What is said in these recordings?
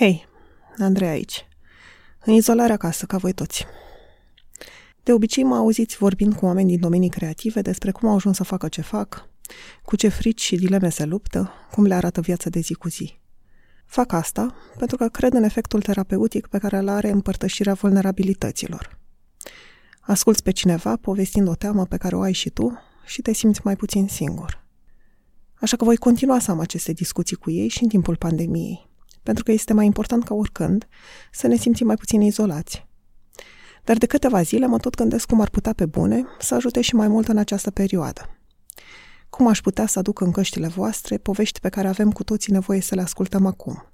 Hei, Andrei aici. În izolare acasă, ca voi toți. De obicei mă auziți vorbind cu oameni din domenii creative despre cum au ajuns să facă ce fac, cu ce frici și dileme se luptă, cum le arată viața de zi cu zi. Fac asta pentru că cred în efectul terapeutic pe care îl are împărtășirea vulnerabilităților. Asculți pe cineva povestind o teamă pe care o ai și tu și te simți mai puțin singur. Așa că voi continua să am aceste discuții cu ei și în timpul pandemiei, pentru că este mai important ca oricând să ne simțim mai puțin izolați. Dar de câteva zile mă tot gândesc cum ar putea pe bune să ajute și mai mult în această perioadă. Cum aș putea să aduc în căștile voastre povești pe care avem cu toții nevoie să le ascultăm acum?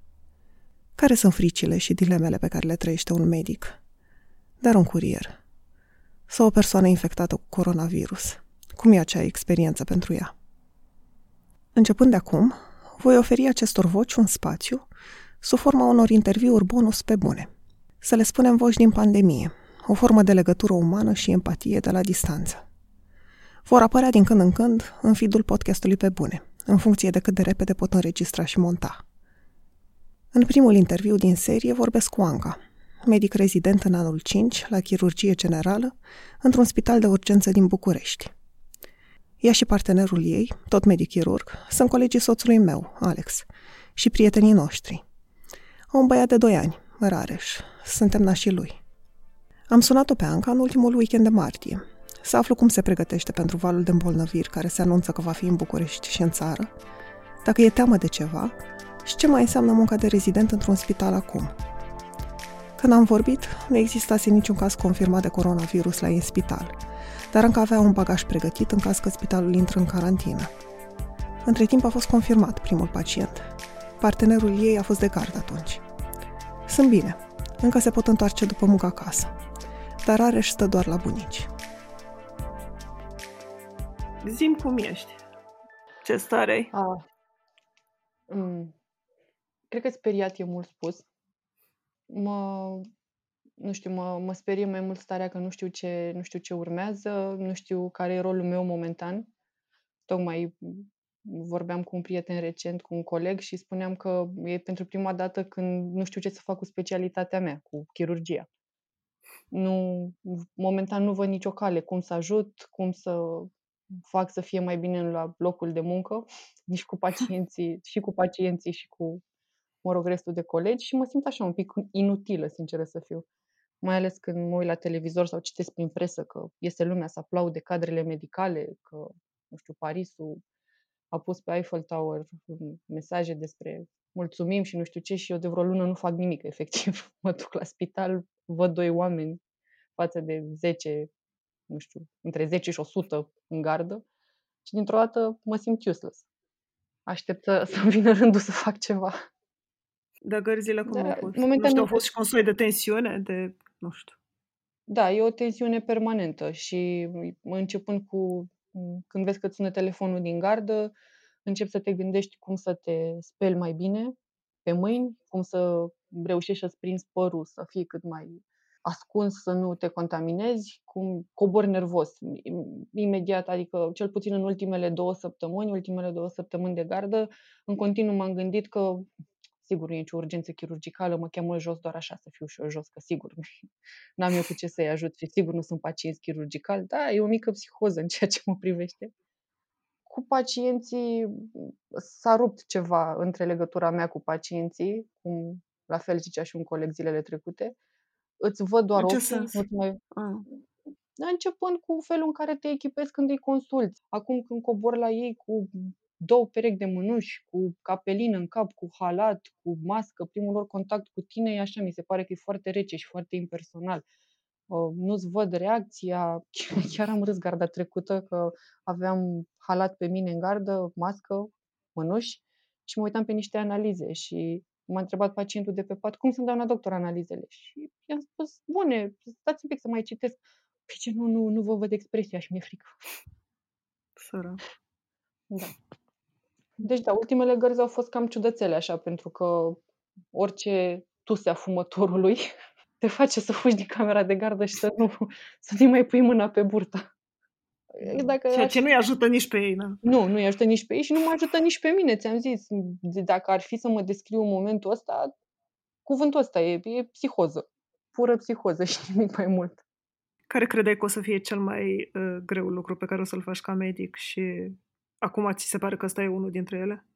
Care sunt fricile și dilemele pe care le trăiește un medic? Dar un curier? Sau o persoană infectată cu coronavirus? Cum e acea experiență pentru ea? Începând de acum, voi oferi acestor voci un spațiu sub forma unor interviuri bonus pe bune. Să le spunem voci din pandemie, o formă de legătură umană și empatie de la distanță. Vor apărea din când în când în feed-ul podcastului pe bune, în funcție de cât de repede pot înregistra și monta. În primul interviu din serie vorbesc cu Anca, medic rezident în anul 5 la chirurgie generală într-un spital de urgență din București. Ea și partenerul ei, tot medic chirurg, sunt colegii soțului meu, Alex, și prietenii noștri. Au un băiat de 2 ani, Rareș. Suntem nașii lui. Am sunat-o pe Anca în ultimul weekend de martie, să aflu cum se pregătește pentru valul de îmbolnăviri care se anunță că va fi în București și în țară, dacă e teamă de ceva și ce mai înseamnă munca de rezident într-un spital acum. Când am vorbit, nu existase niciun caz confirmat de coronavirus la ei în spital, dar încă avea un bagaj pregătit în caz că spitalul intră în carantină. Între timp a fost confirmat primul pacient. Partenerul ei a fost de gard atunci. Sunt bine, încă se pot întoarce după muncă acasă, dar Rareș stă doar la bunici. Zi-mi cum ești. Ce stare ai? Cred că speriat e mult spus. Nu știu, mă sperie mai mult starea că nu știu ce urmează, nu știu care e rolul meu momentan. Tocmai vorbeam cu un prieten recent, cu un coleg și spuneam că e pentru prima dată când nu știu ce să fac cu specialitatea mea, cu chirurgia. Momentan nu văd nicio cale, cum să ajut, cum să fac să fie mai bine la locul de muncă, nici cu pacienții, și cu, restul de colegi și mă simt așa un pic inutilă, sinceră să fiu. Mai ales când mă uit la televizor sau citesc prin presă că iese lumea să aplaude cadrele medicale, că, nu știu, Parisul a pus pe Eiffel Tower mesaje despre mulțumim și nu știu ce și eu de vreo lună nu fac nimic, efectiv. Mă duc la spital, văd 2 oameni față de 10, nu știu, între 10 și 100 în gardă și dintr-o dată mă simt useless. Aștept să vină rândul să fac ceva. Dar gărzile cum au fost? Nu știu, au fost și un soi de tensiune? Nu știu. Da, e o tensiune permanentă și începând cu când vezi că sună telefonul din gardă, începi să te gândești cum să te speli mai bine pe mâini, cum să reușești să-ți prinzi părul, să fii cât mai ascuns, să nu te contaminezi, cum cobori nervos imediat, adică cel puțin în ultimele două săptămâni de gardă, în continuu m-am gândit că sigur, nu e nicio urgență chirurgicală, mă cheamă jos doar așa să fiu și eu jos, că sigur n-am eu cu ce să-i ajut și sigur nu sunt pacienți chirurgicali. Da, e o mică psihoză în ceea ce mă privește. Cu pacienții s-a rupt ceva între legătura mea cu pacienții, cum la fel zicea și un coleg zilele trecute. Îți văd doar ochii. Începând cu felul în care te echipezi când îi consulți. Acum când cobor la ei cu 2 perechi de mânuși, cu capelină în cap, cu halat, cu mască, primul lor contact cu tine e așa, mi se pare că e foarte rece și foarte impersonal. Nu-ți văd reacția, chiar am râs garda trecută că aveam halat pe mine în gardă, mască, mânuși și mă uitam pe niște analize și m-a întrebat pacientul de pe pat cum să-mi dau la doctor analizele și i-am spus, bune, stați un pic să mai citesc. Păi ce, nu vă văd expresia și mi-e frică. Sără. Da. Deci, da, ultimele gărzi au fost cam ciudățele, așa, pentru că orice tuse a fumătorului te face să fugi din camera de gardă și să nu mai pui mâna pe burtă. Ceea ce nu-i ajută nici pe ei, da? Nu-i ajută nici pe ei și nu mă ajută nici pe mine, ți-am zis. Dacă ar fi să mă descriu momentul ăsta, cuvântul ăsta, e psihoză, pură psihoză și nimic mai mult. Care credeai că o să fie cel mai greu lucru pe care o să-l faci ca medic și acum ți se pare că ăsta e unul dintre ele?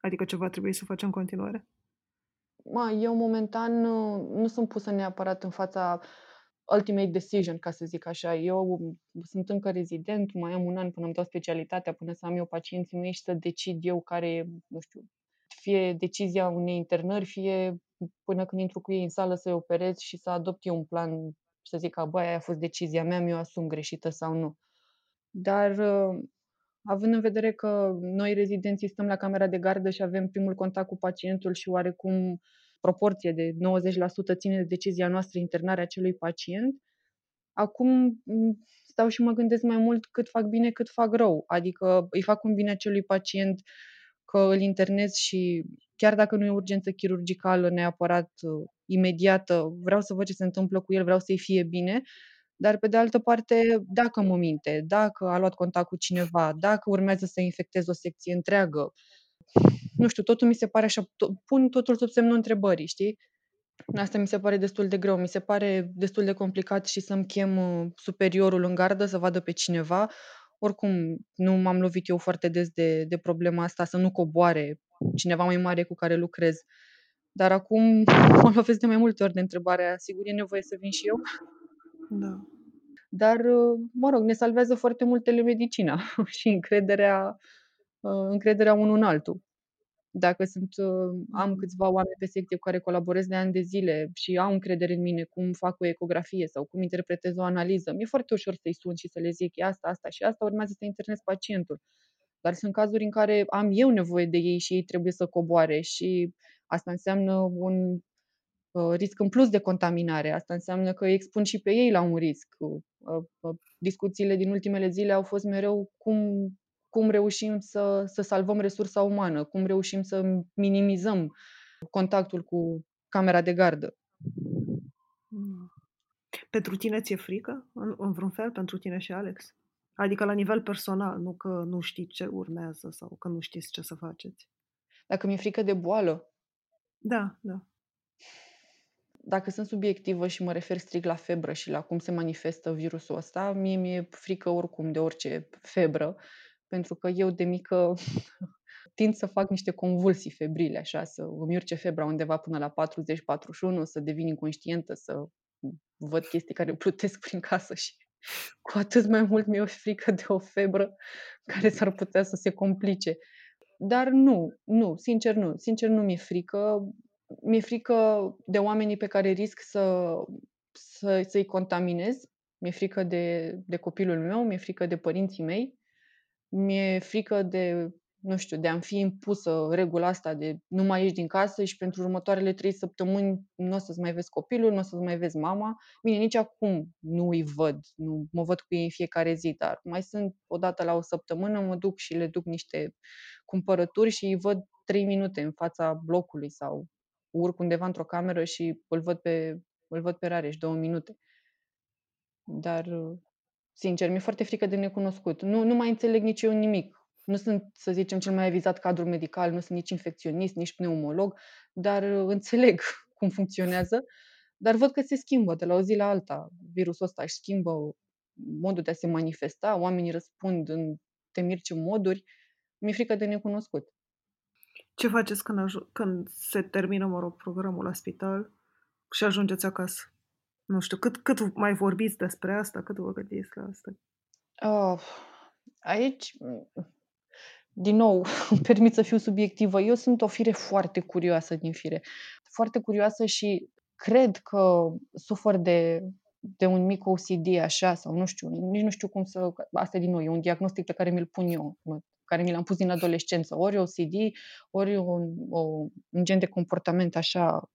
Adică ce va trebui să faci în continuare? Eu momentan nu sunt pusă neapărat în fața ultimate decision, ca să zic așa. Eu sunt încă rezident, mai am un an până îmi dau specialitatea, până să am eu pacienții mei și să decid eu care, nu știu, fie decizia unei internări, fie până când intru cu ei în sală să-i operez și să adopt eu un plan, să zic că aia a fost decizia mea, eu asum greșită sau nu. Dar având în vedere că noi rezidenții stăm la camera de gardă și avem primul contact cu pacientul și oarecum proporție de 90% ține de decizia noastră internarea acelui pacient, acum stau și mă gândesc mai mult cât fac bine, cât fac rău. Adică îi fac un bine acelui pacient că îl internez și chiar dacă nu e urgență chirurgicală neapărat imediată, vreau să văd ce se întâmplă cu el, vreau să-i fie bine. Dar pe de altă parte, dacă mă minte, dacă a luat contact cu cineva, dacă urmează să infectez o secție întreagă, nu știu, totul mi se pare așa, pun totul sub semnul întrebării, știi? Asta mi se pare destul de greu, mi se pare destul de complicat și să-mi chem superiorul în gardă să vadă pe cineva. Oricum, nu m-am lovit eu foarte des de problema asta, să nu coboare cineva mai mare cu care lucrez. Dar acum mă lovesc de mai multe ori de întrebarea, sigur e nevoie să vin și eu? Da. Dar, mă rog, ne salvează foarte mult telemedicina și încrederea unul în altul. Dacă am câțiva oameni pe secție cu care colaborez de ani de zile și au încredere în mine cum fac o ecografie sau cum interpretez o analiză, mi-e foarte ușor să-i sun și să le zic e asta, asta și asta, urmează să internez pacientul. Dar sunt cazuri în care am eu nevoie de ei și ei trebuie să coboare și asta înseamnă un risc în plus de contaminare. Asta înseamnă că îi expun și pe ei la un risc. Discuțiile din ultimele zile au fost mereu cum reușim să salvăm resursa umană, cum reușim să minimizăm contactul cu camera de gardă. Pentru tine ți-e frică? În vreun fel pentru tine și Alex? Adică la nivel personal, nu că nu știi ce urmează sau că nu știți ce să faceți. Dacă mi-e frică de boală? Da, da. Dacă sunt subiectivă și mă refer strict la febră și la cum se manifestă virusul ăsta, mie mi-e frică oricum de orice febră. Pentru că eu de mică tind să fac niște convulsii febrile, așa, să îmi urce febra undeva până la 40-41, să devin inconștientă, să văd chestii care plutesc prin casă și cu atât mai mult mi-e o frică de o febră care s-ar putea să se complice. Dar sincer nu mi-e frică. Mi-e frică de oamenii pe care risc să-i contaminez, mi-e frică de copilul meu, mi-e frică de părinții mei. Mi-e frică de, nu știu, de a-mi fi impusă regula asta de nu mai ieși din casă și pentru următoarele 3 săptămâni nu o să-ți mai vezi copilul, nu o să-ți mai vezi mama. Bine, nici acum nu îi văd, nu mă văd cu ei în fiecare zi, dar mai sunt o dată la o săptămână, mă duc și le duc niște cumpărături și îi văd 3 minute în fața blocului sau urc undeva într-o cameră și îl văd pe Rareș 2 minute. Dar... sincer, mi-e foarte frică de necunoscut. Nu mai înțeleg nici eu nimic. Nu sunt, să zicem, cel mai avizat cadru medical, nu sunt nici infecționist, nici pneumolog, dar înțeleg cum funcționează. Dar văd că se schimbă de la o zi la alta. Virusul ăsta își schimbă modul de a se manifesta, oamenii răspund în temir ce moduri. Mi-e frică de necunoscut. Ce faceți când se termină, programul la spital și ajungeți acasă? Nu știu, cât mai vorbiți despre asta? Cât vă gândiți la asta? Aici, din nou, îmi permit să fiu subiectivă. Eu sunt o fire foarte curioasă din fire. Foarte curioasă și cred că sufăr de un mic OCD așa sau nu știu. Nici nu știu cum să... Asta din nou, e un diagnostic pe care mi-l pun eu, care mi l-am pus din adolescență. Ori OCD, ori un gen de comportament așa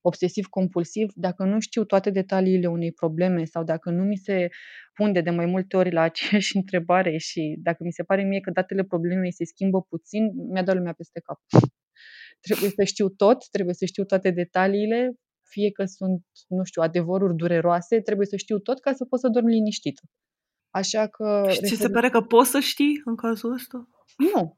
obsesiv-compulsiv, dacă nu știu toate detaliile unei probleme sau dacă nu mi se punde de mai multe ori la aceeași întrebare și dacă mi se pare mie că datele problemei se schimbă puțin, mi-a dat lumea peste cap. Trebuie să știu tot, trebuie să știu toate detaliile, fie că sunt, nu știu, adevăruri dureroase, trebuie să știu tot ca să pot să dorm liniștită. Așa că... Și ți se pare că poți să știi în cazul ăsta? Nu,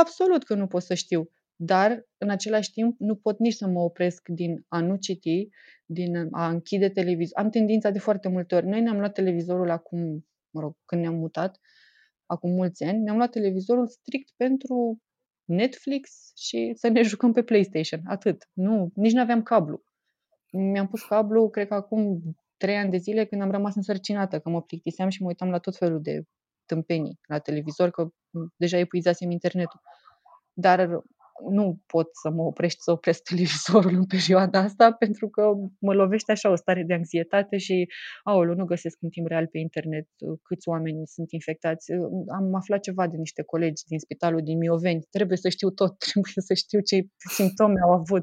absolut că nu pot să știu. dar în același timp nu pot nici să mă opresc din a nu citi, din a închide televizor. Am tendința de foarte multe ori. Noi ne-am luat televizorul acum, când ne-am mutat, acum mulți ani, ne-am luat televizorul strict pentru Netflix și să ne jucăm pe Playstation, atât. Nu, nici nu aveam cablu. Mi-am pus cablu, cred că acum 3 ani de zile, când am rămas însărcinată, că mă plictiseam și mă uitam la tot felul de tâmpenii la televizor, că deja epuizasem internetul. Dar nu pot să mă oprești să opresc televizorul în perioada asta, pentru că mă lovește așa o stare de anxietate și, aoleu, nu găsesc în timp real pe internet câți oameni sunt infectați. Am aflat ceva de niște colegi din spitalul din Mioveni. Trebuie să știu tot, trebuie să știu ce simptome au avut,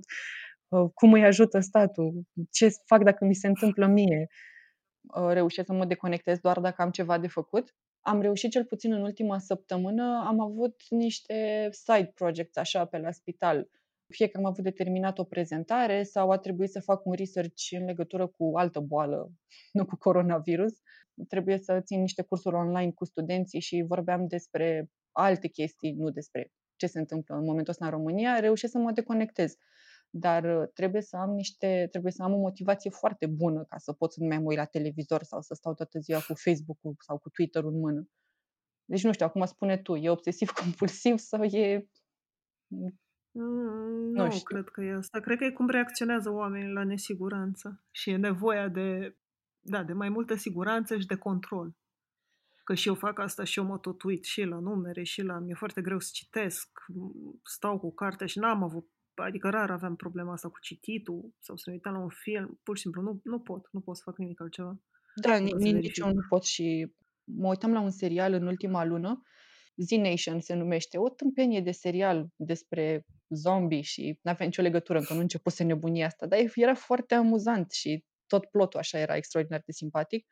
cum îi ajută statul, ce fac dacă mi se întâmplă mie. Reușesc să mă deconectez doar dacă am ceva de făcut. Am reușit, cel puțin în ultima săptămână, am avut niște side projects așa pe la spital. Fie că am avut de terminat o prezentare sau a trebuit să fac un research în legătură cu altă boală, nu cu coronavirus. Trebuie să țin niște cursuri online cu studenții și vorbeam despre alte chestii, nu despre ce se întâmplă în momentul ăsta în România. Reușesc să mă deconectez, dar trebuie să am o motivație foarte bună ca să pot să nu mai mă uit la televizor sau să stau toată ziua cu Facebook-ul sau cu Twitter-ul în mână. Deci nu știu, acum spune tu, e obsesiv-compulsiv sau e... Nu știu. Cred că e asta. Cred că e cum reacționează oamenii la nesiguranță și e nevoia de mai multă siguranță și de control. Că și eu fac asta și eu mă tot uit și la numere și la... Mi-e foarte greu să citesc, stau cu cartea și n-am avut... Adică rar aveam problema asta cu cititul sau să ne uitam la un film. Pur și simplu nu pot să fac nimic altceva. Da, nici eu nu pot și mă uitam la un serial în ultima lună, Z Nation se numește, o tâmpenie de serial despre zombie și n-avea nicio legătură, încă nu începuse nebunia asta, dar era foarte amuzant și tot plotul așa era extraordinar de simpatic.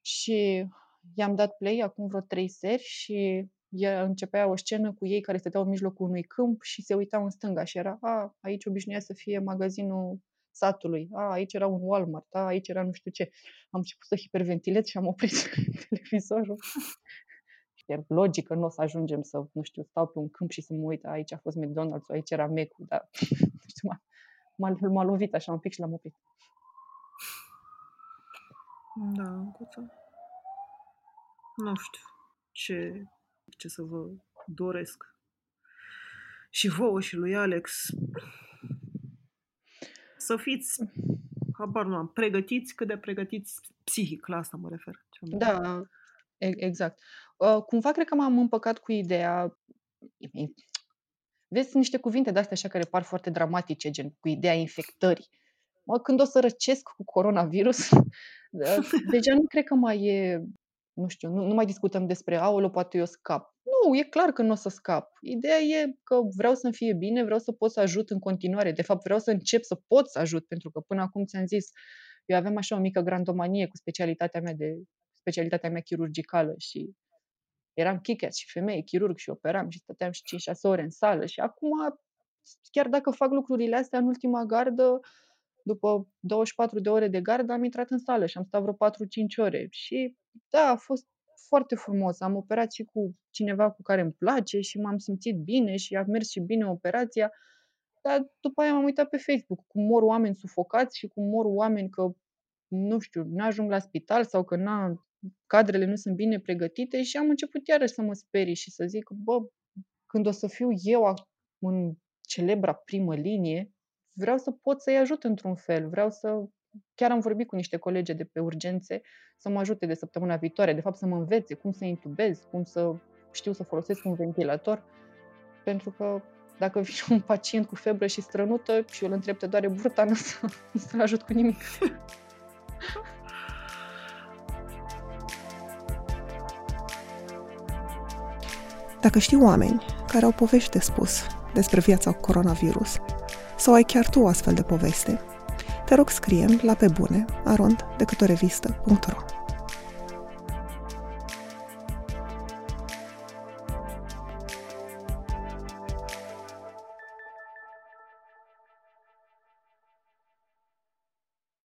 Și i-am dat play acum vreo 3 seri și... începea o scenă cu ei care stăteau în mijlocul unui câmp și se uitau în stânga și era, aici obișnuia să fie magazinul satului, aici era un Walmart, aici era nu știu ce. Am început să hiperventilez și am oprit televizorul. Iar logic că nu o să ajungem să, nu știu, stau pe un câmp și să mă uit, aici a fost McDonald's, aici era Mac-ul, dar nu știu, m-a lovit așa un pic și l-am oprit. Da, nu știu ce să vă doresc și vouă și lui Alex, să fiți, habar nu am, pregătiți, cât de pregătiți psihic, la asta mă refer. Da, exact. Cumva cred că m-am împăcat cu ideea, vezi, sunt niște cuvinte de astea așa care par foarte dramatice, gen cu ideea infectării. Când o să răcesc cu coronavirus, deja nu cred că mai e... Nu știu, nu mai discutăm despre, aoleu, poate eu scap. Nu, e clar că nu o să scap. Ideea e că vreau să-mi fie bine, vreau să pot să ajut în continuare. De fapt, vreau să încep să pot să ajut, pentru că până acum ți-am zis, eu aveam așa o mică grandomanie cu specialitatea mea chirurgicală și eram kick-ass și femeie, chirurg și operam și stăteam și 5-6 ore în sală. Și acum, chiar dacă fac lucrurile astea în ultima gardă, după 24 de ore de gardă am intrat în sală și am stat vreo 4-5 ore. Și da, a fost foarte frumos. Am operat și cu cineva cu care îmi place și m-am simțit bine și a mers și bine operația. Dar după aia m-am uitat pe Facebook cum mor oameni sufocați și cum mor oameni că, nu știu, n-ajung la spital sau că cadrele nu sunt bine pregătite și am început iarăși să mă sperii și să zic, când o să fiu eu în celebra primă linie, vreau să pot să-i ajut într-un fel, Chiar am vorbit cu niște colegi de pe urgențe să mă ajute de săptămâna viitoare, de fapt să mă învețe cum să intubez, cum să știu să folosesc un ventilator, pentru că dacă vine un pacient cu febră și strănută și eu îl întreb, te doare burta, nu să-l ajut cu nimic. Dacă știi oameni care au povești de spus despre viața cu coronavirus, sau ai chiar tu astfel de poveste, te rog scrie-mi la pebune@decatorevistă.ro.